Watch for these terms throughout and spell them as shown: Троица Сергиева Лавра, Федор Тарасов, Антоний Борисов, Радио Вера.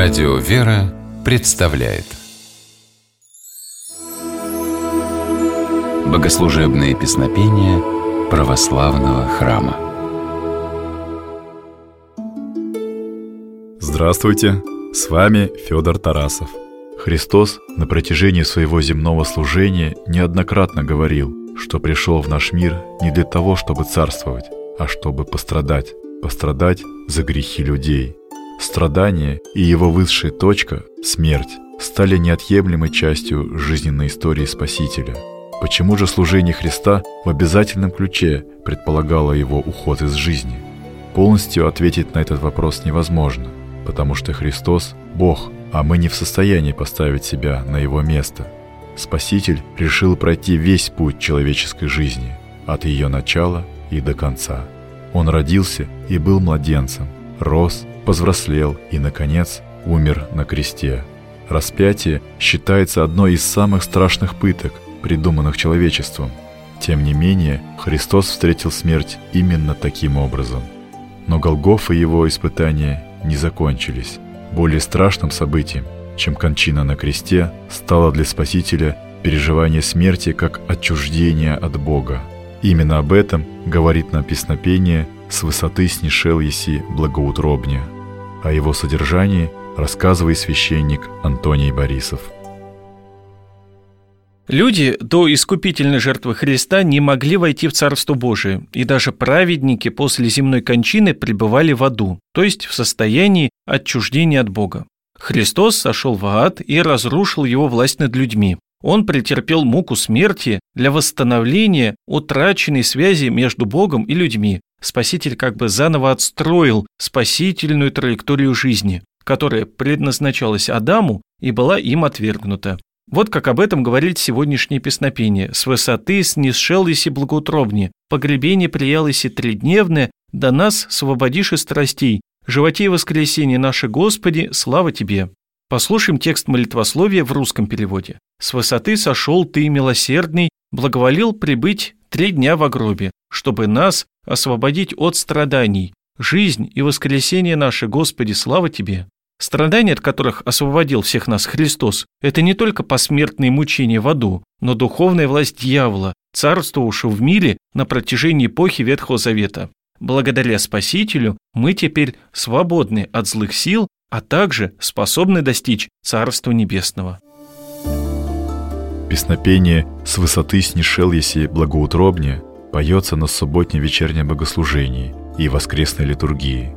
Радио Вера представляет богослужебные песнопения православного храма. Здравствуйте, с вами Федор Тарасов. Христос на протяжении своего земного служения неоднократно говорил, что пришел в наш мир не для того, чтобы царствовать, а чтобы пострадать. Пострадать за грехи людей. Страдание и его высшая точка – смерть – стали неотъемлемой частью жизненной истории Спасителя. Почему же служение Христа в обязательном ключе предполагало его уход из жизни? Полностью ответить на этот вопрос невозможно, потому что Христос – Бог, а мы не в состоянии поставить себя на его место. Спаситель решил пройти весь путь человеческой жизни, от ее начала и до конца. Он родился и был младенцем, рос, повзрослел и, наконец, умер на кресте. Распятие считается одной из самых страшных пыток, придуманных человечеством. Тем не менее, Христос встретил смерть именно таким образом. Но Голгофа и его испытания не закончились. Более страшным событием, чем кончина на кресте, стало для Спасителя переживание смерти как отчуждение от Бога. Именно об этом говорит нам песнопение «С высоты снишел еси благоутробне». О его содержании рассказывает священник Антоний Борисов. Люди до искупительной жертвы Христа не могли войти в Царство Божие, и даже праведники после земной кончины пребывали в аду, то есть в состоянии отчуждения от Бога. Христос сошел в ад и разрушил его власть над людьми. Он претерпел муку смерти для восстановления утраченной связи между Богом и людьми. Спаситель как бы заново отстроил спасительную траекторию жизни, которая предназначалась Адаму и была им отвергнута. Вот как об этом говорит сегодняшнее песнопение. «С высоты снисшел еси благоутробне, погребение приял еси тридневное, до нас освободишь из страстей, животе и воскресение наше Господи, слава Тебе». Послушаем текст молитвословия в русском переводе. «С высоты сошел Ты, милосердный, благоволил прибыть 3 дня во гробе, чтобы нас освободить от страданий. Жизнь и воскресение наши, Господи, слава Тебе». Страдания, от которых освободил всех нас Христос, это не только посмертные мучения в аду, но духовная власть дьявола, царствовавшего в мире на протяжении эпохи Ветхого Завета. Благодаря Спасителю мы теперь свободны от злых сил, а также способны достичь Царства Небесного. Песнопение «С высоты снишел еси благоутробне» поется на субботнем вечернем богослужении и воскресной литургии.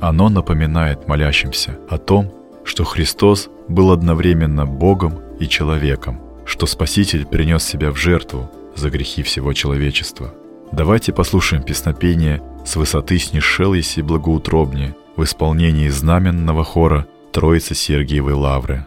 Оно напоминает молящимся о том, что Христос был одновременно Богом и человеком, что Спаситель принес себя в жертву за грехи всего человечества. Давайте послушаем песнопение «С высоты снишел еси благоутробне» в исполнении знаменного хора Троицы Сергиевой Лавры.